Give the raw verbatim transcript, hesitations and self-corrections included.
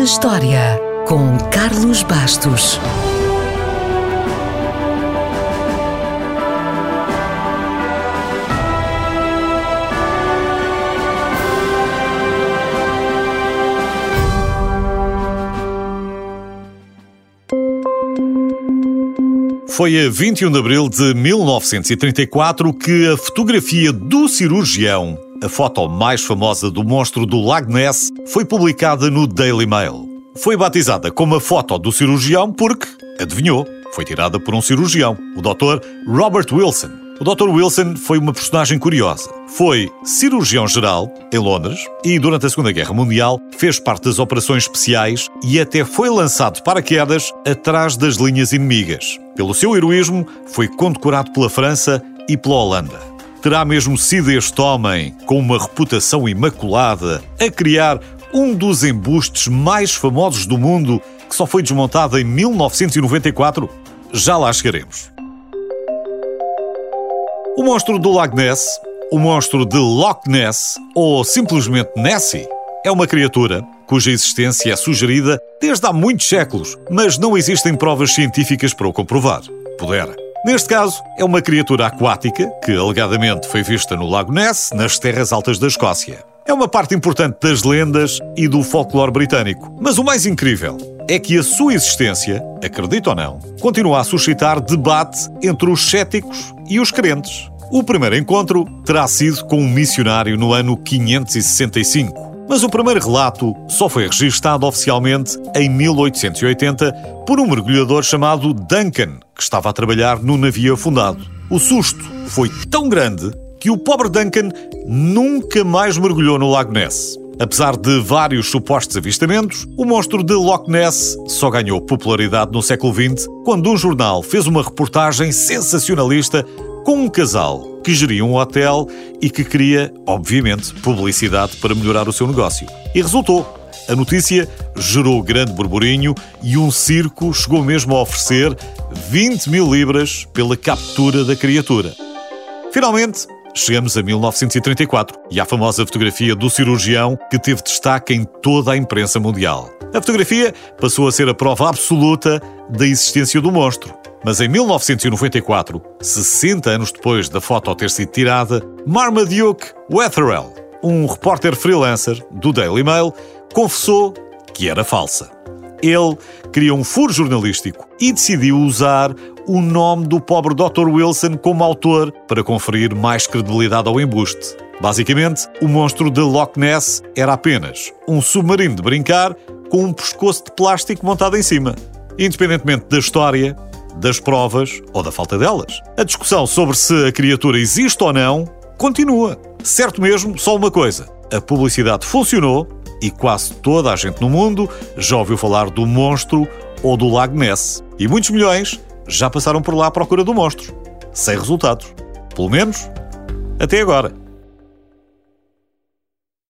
na História, com Carlos Bastos. Foi a vinte e um de abril de mil novecentos e trinta e quatro que a fotografia do cirurgião, a foto mais famosa do monstro do Lago Ness, foi publicada no Daily Mail. Foi batizada como a foto do cirurgião porque, adivinhou, foi tirada por um cirurgião, o doutor Robert Wilson. O doutor Wilson foi uma personagem curiosa. Foi cirurgião-geral em Londres e, durante a Segunda Guerra Mundial, fez parte das operações especiais e até foi lançado de paraquedas atrás das linhas inimigas. Pelo seu heroísmo, foi condecorado pela França e pela Holanda. Terá mesmo sido este homem, com uma reputação imaculada, a criar um dos embustes mais famosos do mundo, que só foi desmontado em mil novecentos e noventa e quatro? Já lá chegaremos. O monstro do Lago Ness, o monstro de Loch Ness, ou simplesmente Nessie, é uma criatura cuja existência é sugerida desde há muitos séculos, mas não existem provas científicas para o comprovar. Pudera. Neste caso, é uma criatura aquática que, alegadamente, foi vista no Lago Ness, nas terras altas da Escócia. É uma parte importante das lendas e do folclore britânico. Mas o mais incrível é que a sua existência, acredita ou não, continua a suscitar debate entre os céticos e os crentes. O primeiro encontro terá sido com um missionário no ano quinhentos e sessenta e cinco. Mas o primeiro relato só foi registado oficialmente em mil oitocentos e oitenta por um mergulhador chamado Duncan, que estava a trabalhar no navio afundado. O susto foi tão grande que o pobre Duncan nunca mais mergulhou no Lago Ness. Apesar de vários supostos avistamentos, o monstro de Loch Ness só ganhou popularidade no século vinte, quando um jornal fez uma reportagem sensacionalista com um casal que geria um hotel e que queria, obviamente, publicidade para melhorar o seu negócio. E resultou. A notícia gerou grande burburinho e um circo chegou mesmo a oferecer vinte mil libras pela captura da criatura. Finalmente, chegamos a mil novecentos e trinta e quatro e à famosa fotografia do cirurgião que teve destaque em toda a imprensa mundial. A fotografia passou a ser a prova absoluta da existência do monstro. Mas em mil novecentos e noventa e quatro, sessenta anos depois da foto ter sido tirada, Marmaduke Wetherell, um repórter freelancer do Daily Mail, confessou que era falsa. Ele criou um furo jornalístico e decidiu usar o nome do pobre doutor Wilson como autor para conferir mais credibilidade ao embuste. Basicamente, o monstro de Loch Ness era apenas um submarino de brincar com um pescoço de plástico montado em cima. Independentemente da história, das provas ou da falta delas, a discussão sobre se a criatura existe ou não continua. Certo mesmo, só uma coisa: a publicidade funcionou e quase toda a gente no mundo já ouviu falar do monstro ou do Lago Ness. E muitos milhões já passaram por lá à procura do monstro. Sem resultados. Pelo menos, até agora.